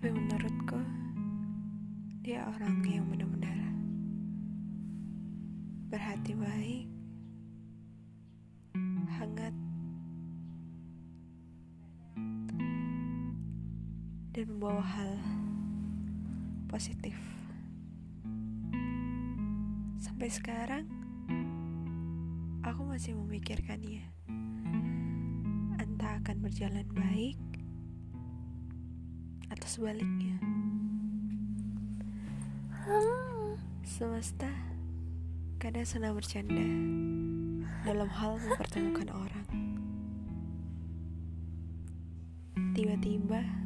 Tapi menurutku, dia orang yang benar-benar berhati baik, hangat, dan membawa hal positif. Sampai sekarang, aku masih memikirkannya. Entah akan berjalan baik atau sebaliknya. Semesta kadang senang bercanda dalam hal mempertemukan orang. Tiba-tiba